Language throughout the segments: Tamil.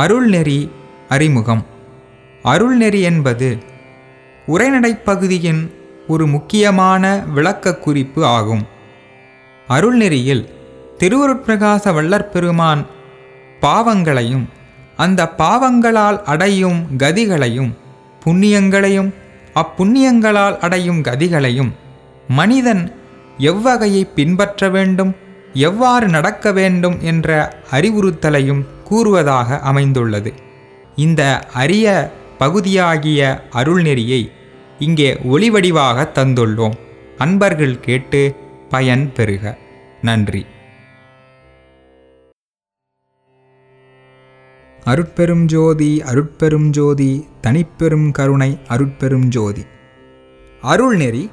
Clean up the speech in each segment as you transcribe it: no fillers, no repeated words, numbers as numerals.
அருள்நெறி அறிமுகம். அருள்நெறி என்பது உரைநடைப்பகுதியின் ஒரு முக்கியமான விளக்க குறிப்பு ஆகும். அருள்நெறியில் திருவருட்பிரகாச வல்லற்பெருமான் பாவங்களையும் அந்த பாவங்களால் அடையும் கதிகளையும், புண்ணியங்களையும் அப்புண்ணியங்களால் அடையும் கதிகளையும், மனிதன் எவ்வகையை பின்பற்ற வேண்டும், எவ்வாறு நடக்க வேண்டும் என்ற அறிவுறுத்தலையும் கூறுவதாக அமைந்துள்ளது. இந்த அரிய பகுதியாகிய அருள்நெறியை இங்கே ஒளிவடிவாக தந்துள்ளோம். அன்பர்கள் கேட்டு பயன் பெறுக. நன்றி. அருட்பெரும் ஜோதி அருட்பெரும் ஜோதி, தனிப்பெரும் கருணை அருட்பெரும் ஜோதி. அருள்நெறி.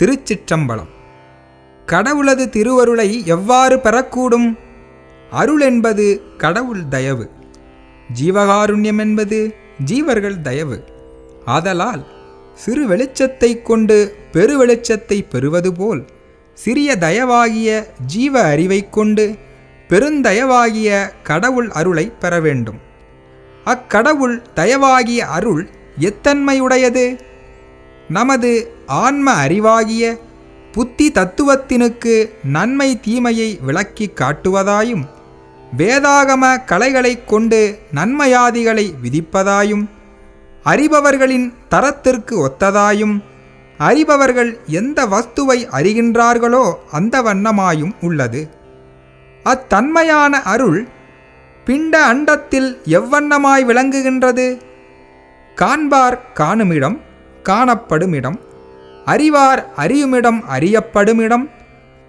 திருச்சிற்றம்பலம். கடவுளது திருவருளை எவ்வாறு பெறக்கூடும்? அருள் என்பது கடவுள் தயவு, ஜீவகாருண்யம் என்பது ஜீவர்கள் தயவு. ஆதலால் சிறு வெளிச்சத்தை கொண்டு பெரு வெளிச்சத்தை பெறுவது போல், சிறிய தயவாகிய ஜீவ அறிவை கொண்டு பெருந்தயவாகிய கடவுள் அருளை பெற வேண்டும். அக்கடவுள் தயவாகிய அருள் எத்தன்மையுடையது? நமது ஆன்ம அறிவாகிய புத்தி தத்துவத்தினுக்கு நன்மை தீமையை விளக்கி காட்டுவதாயும், வேதாகம கலைகளை கொண்டு நன்மையாதிகளை விதிப்பதாயும், அறிபவர்களின் தரத்திற்கு ஒத்ததாயும், அறிபவர்கள் எந்த வஸ்துவை அறிகின்றார்களோ அந்த வண்ணமாயும் உள்ளது. அத்தன்மையான அருள் பிண்ட அண்டத்தில் எவ்வண்ணமாய் விளங்குகின்றது? காண்பார் காணுமிடம் காணப்படுமிடம், அறிவார் அறியுமிடம் அறியப்படுமிடம்,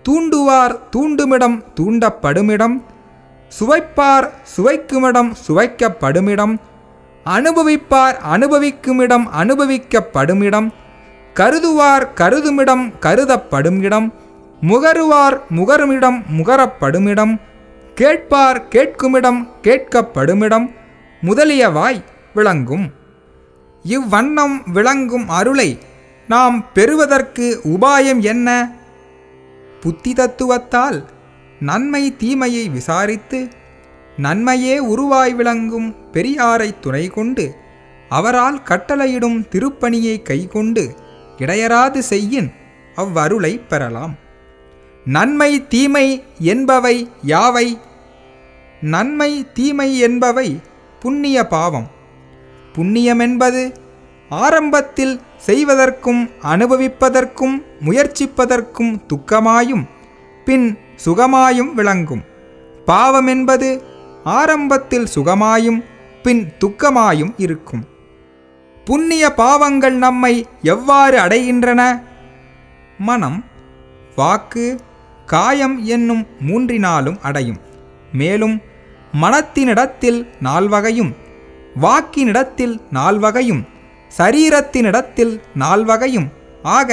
தூண்டுவார் தூண்டுமிடம் தூண்டப்படுமிடம், சுவைப்பார் சுவைக்குமிடம் சுவைக்கப்படுமிடம், அனுபவிப்பார் அனுபவிக்குமிடம் அனுபவிக்கப்படுமிடம், கருதுவார் கருதுமிடம் கருதப்படுமிடம், முகருவார் முகருமிடம் முகரப்படுமிடம், கேட்பார் கேட்குமிடம் கேட்கப்படுமிடம் முதலியவாய் விளங்கும். இவ்வண்ணம் விளங்கும் அருளை நாம் பெறுவதற்கு உபாயம் என்ன? புத்தி தத்துவத்தால் நன்மை தீமையை விசாரித்து, நன்மையே உருவாய் விளங்கும் பெரியாரை துணை கொண்டு, அவரால் கட்டளையிடும் திருப்பணியை கைக்கொண்டு இடையராது செய்யின் அவ்வருளை பெறலாம். நன்மை தீமை என்பவை யாவை? நன்மை தீமை என்பவை புண்ணிய பாவம். புண்ணியமென்பது ஆரம்பத்தில் செய்வதற்கும் அனுபவிப்பதற்கும் முயற்சிப்பதற்கும் துக்கமாயும் பின் சுகமாயும் விளங்கும். பாவமென்பது ஆரம்பத்தில் சுகமாயும் பின் துக்கமாயும் இருக்கும். புண்ணிய பாவங்கள் நம்மை எவ்வாறு அடைகின்றன? மனம், வாக்கு, காயம் என்னும் மூன்றினாலும் அடையும். மேலும் மனத்தினிடத்தில் நால்வகையும், வாக்கினிடத்தில் நால்வகையும், சரீரத்தினிடத்தில் நால்வகையும் ஆக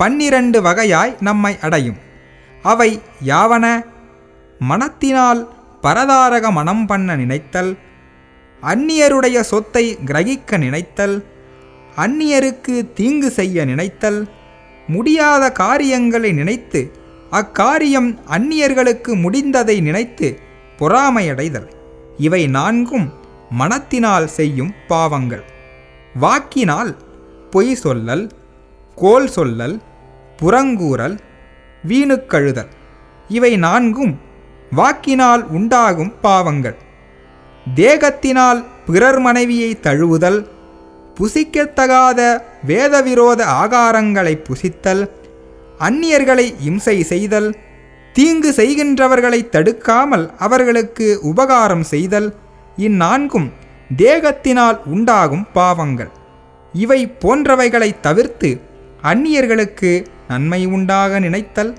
12 வகையாய் நம்மை அடையும். அவை யாவன? மனத்தினால் பரதாரக மனம் பண்ண நினைத்தல், அந்நியருடைய சொத்தை கிரகிக்க நினைத்தல், அந்நியருக்கு தீங்கு செய்ய நினைத்தல், முடியாத காரியங்களை நினைத்து அக்காரியம் அந்நியர்களுக்கு முடிந்ததை நினைத்து பொறாமையடைதல். இவை நான்கும் மனத்தினால் செய்யும் பாவங்கள். வாக்கினால் பொய் சொல்லல், கோல் சொல்லல், புறங்கூறல், வீணுக்கழுதல். இவை நான்கும் வாக்கினால் உண்டாகும் பாவங்கள். தேகத்தினால் பிறர் மனைவியை தழுவுதல், புசிக்கத்தகாத வேதவிரோத ஆகாரங்களை புசித்தல், அந்நியர்களை இம்சை செய்தல், தீங்கு செய்கின்றவர்களை தடுக்காமல் அவர்களுக்கு உபகாரம் செய்தல். இந்நான்கும் தேகத்தினால் உண்டாகும் பாவங்கள். இவை போன்றவைகளை தவிர்த்து அந்நியர்களுக்கு நன்மை உண்டாக நினைத்தல்,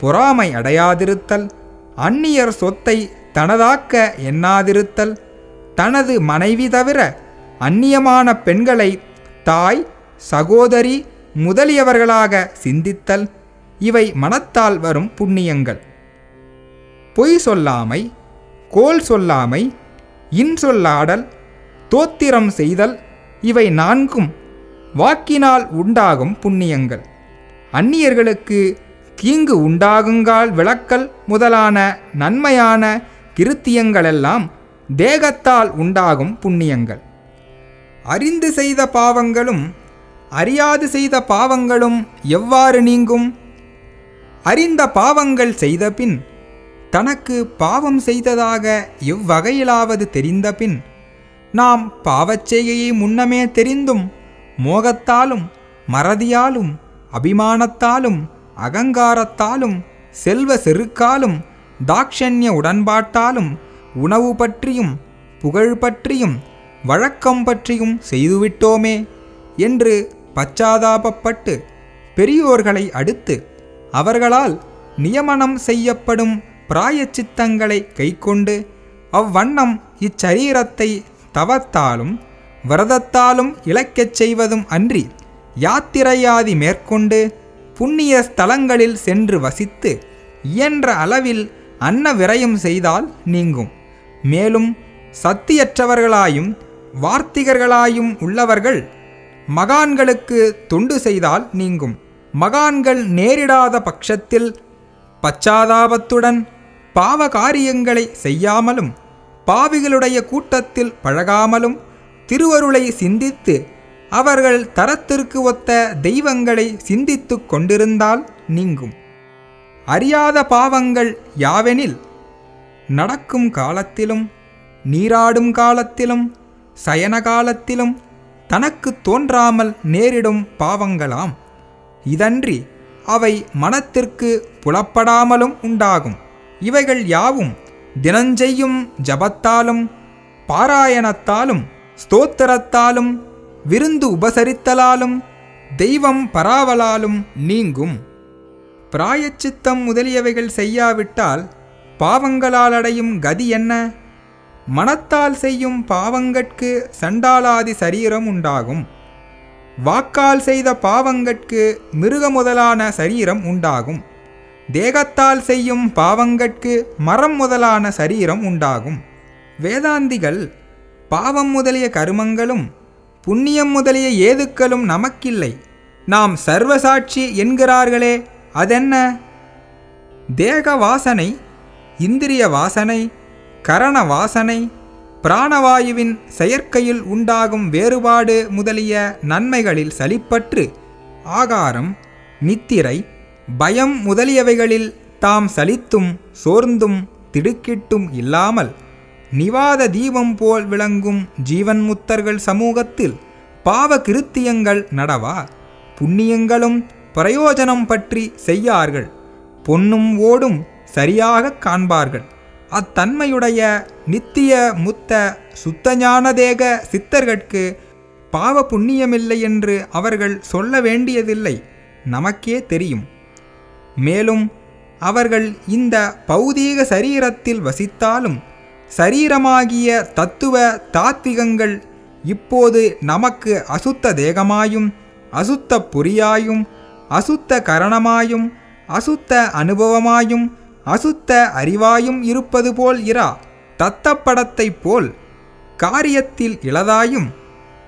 பொறாமை அடையாதிருத்தல், அந்நியர் சொத்தை தனதாக்க எண்ணாதிருத்தல், தனது மனைவி தவிர அந்நியமான பெண்களை தாய், சகோதரி முதலியவர்களாக சிந்தித்தல். இவை மனத்தால் வரும் புண்ணியங்கள். பொய் சொல்லாமை, கோல் சொல்லாமை, இன்சொல்லாடல், தோத்திரம் செய்தல். இவை நான்கும் வாக்கினால் உண்டாகும் புண்ணியங்கள். அந்நியர்களுக்கு தீங்கு உண்டாகுங்கால் விளக்கல் முதலான நன்மையான கிருத்தியங்களெல்லாம் தேகத்தால் உண்டாகும் புண்ணியங்கள். அறிந்து செய்த பாவங்களும் அறியாது செய்த பாவங்களும் எவ்வாறு நீங்கும்? அறிந்த பாவங்கள் செய்த பின் தனக்கு பாவம் செய்ததாக எவ்வகையிலாவது தெரிந்த பின் நாம் பாவச்செய்கையை முன்னமே தெரிந்தும் மோகத்தாலும் மறதியாலும் அபிமானத்தாலும் அகங்காரத்தாலும் செல்வ செருக்காலும் தாக்ஷண்ய உடன்பாட்டாலும் உணவு பற்றியும் புகழ் பற்றியும் வழக்கம் பற்றியும் செய்துவிட்டோமே என்று பச்சாதாபப்பட்டு பெரியோர்களை அடுத்து அவர்களால் நியமனம் செய்யப்படும் பிராயச்சித்தங்களை கைக்கொண்டு அவ்வண்ணம் இச்சரீரத்தை தவத்தாலும் விரதத்தாலும் இழக்கச் செய்வதும் அன்றி யாத்திரையாதி மேற்கொண்டு புண்ணிய ஸ்தலங்களில் சென்று வசித்து இயன்ற அளவில் அன்ன விரயம் செய்தால் நீங்கும். மேலும் சத்தியற்றவர்களாயும் வார்த்திகர்களாயும் உள்ளவர்கள் மகான்களுக்கு தொண்டு செய்தால் நீங்கும். மகான்கள் நேரிடாத பட்சத்தில் பச்சாதாபத்துடன் பாவ காரியங்களை செய்யாமலும் பாவிகளுடைய கூட்டத்தில் பழகாமலும் திருவருளை சிந்தித்து அவர்கள் தரத்திற்கு ஒத்த தெய்வங்களை சிந்தித்து கொண்டிருந்தால் நீங்கும். அறியாத பாவங்கள் யாவெனில், நடக்கும் காலத்திலும் நீராடும் காலத்திலும் சயன காலத்திலும் தனக்கு தோன்றாமல் நேரிடும் பாவங்களாம். இதன்றி அவை மனத்திற்கு புலப்படாமலும் உண்டாகும். இவைகள் யாவும் தினஞ்செய்யும் ஜபத்தாலும் பாராயணத்தாலும் ஸ்தோத்திரத்தாலும் விருந்து உபசரித்தலாலும் தெய்வம் பராவலாலும் நீங்கும். பிராயச்சித்தம் முதலியவைகள் செய்யாவிட்டால் பாவங்களால் அடையும் கதி என்ன? மனத்தால் செய்யும் பாவங்கட்கு சண்டாலாதி சரீரம் உண்டாகும். வாக்கால் செய்த பாவங்கட்கு மிருக முதலான சரீரம் உண்டாகும். தேகத்தால் செய்யும் பாவங்கட்கு மரம் முதலான சரீரம் உண்டாகும். வேதாந்திகள் பாவம் முதலிய கருமங்களும் புண்ணியம் முதலிய ஏதுக்களும் நமக்கில்லை, நாம் சர்வசாட்சி என்கிறார்களே, அதென்ன? தேக வாசனை, இந்திரிய வாசனை, கரண வாசனை, பிராணவாயுவின் செயற்கையில் உண்டாகும் வேறுபாடு முதலிய நன்மைகளில் சலிப்பற்று ஆகாரம், நித்திரை, பயம் முதலியவைகளில் தாம் சலித்தும் சோர்ந்தும் திடுக்கிட்டும் இல்லாமல் நிவாத தீபம் போல் விளங்கும் ஜீவன்முத்தர்கள் சமூகத்தில் பாவ கிருத்தியங்கள் நடவா புண்ணியங்களும் பிரயோஜனம் பற்றி செய்யார்கள். பொன்னும் ஓடும் சரியாக காண்பார்கள். அத்தன்மையுடைய நித்திய முத்த சுத்தஞானதேக சித்தர்கட்கு பாவ புண்ணியமில்லை என்று அவர்கள் சொல்ல வேண்டியதில்லை, நமக்கே தெரியும். மேலும் அவர்கள் இந்த பௌதீக சரீரத்தில் வசித்தாலும் சரீரமாகிய தத்துவ தாத்விகங்கள் இப்போது நமக்கு அசுத்த தேகமாயும் அசுத்த புரியாயும் அசுத்த கரணமாயும் அசுத்த அனுபவமாயும் அசுத்த அறிவாயும் இருப்பது போல் இரா தத்தப்படத்தைப் போல் காரியத்தில் இளதாயும்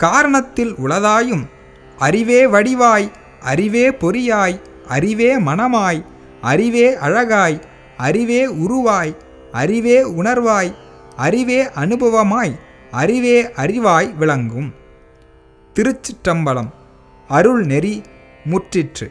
காரணத்தில் உளதாயும் அறிவே வடிவாய் அறிவே பொறியாய் அறிவே மனமாய் அறிவே அழகாய் அறிவே உருவாய் அறிவே உணர்வாய் அறிவே அனுபவமாய் அறிவே அறிவாய் விளங்கும். திருச்சிற்றம்பலம். அருள் நெறி முற்றிற்று.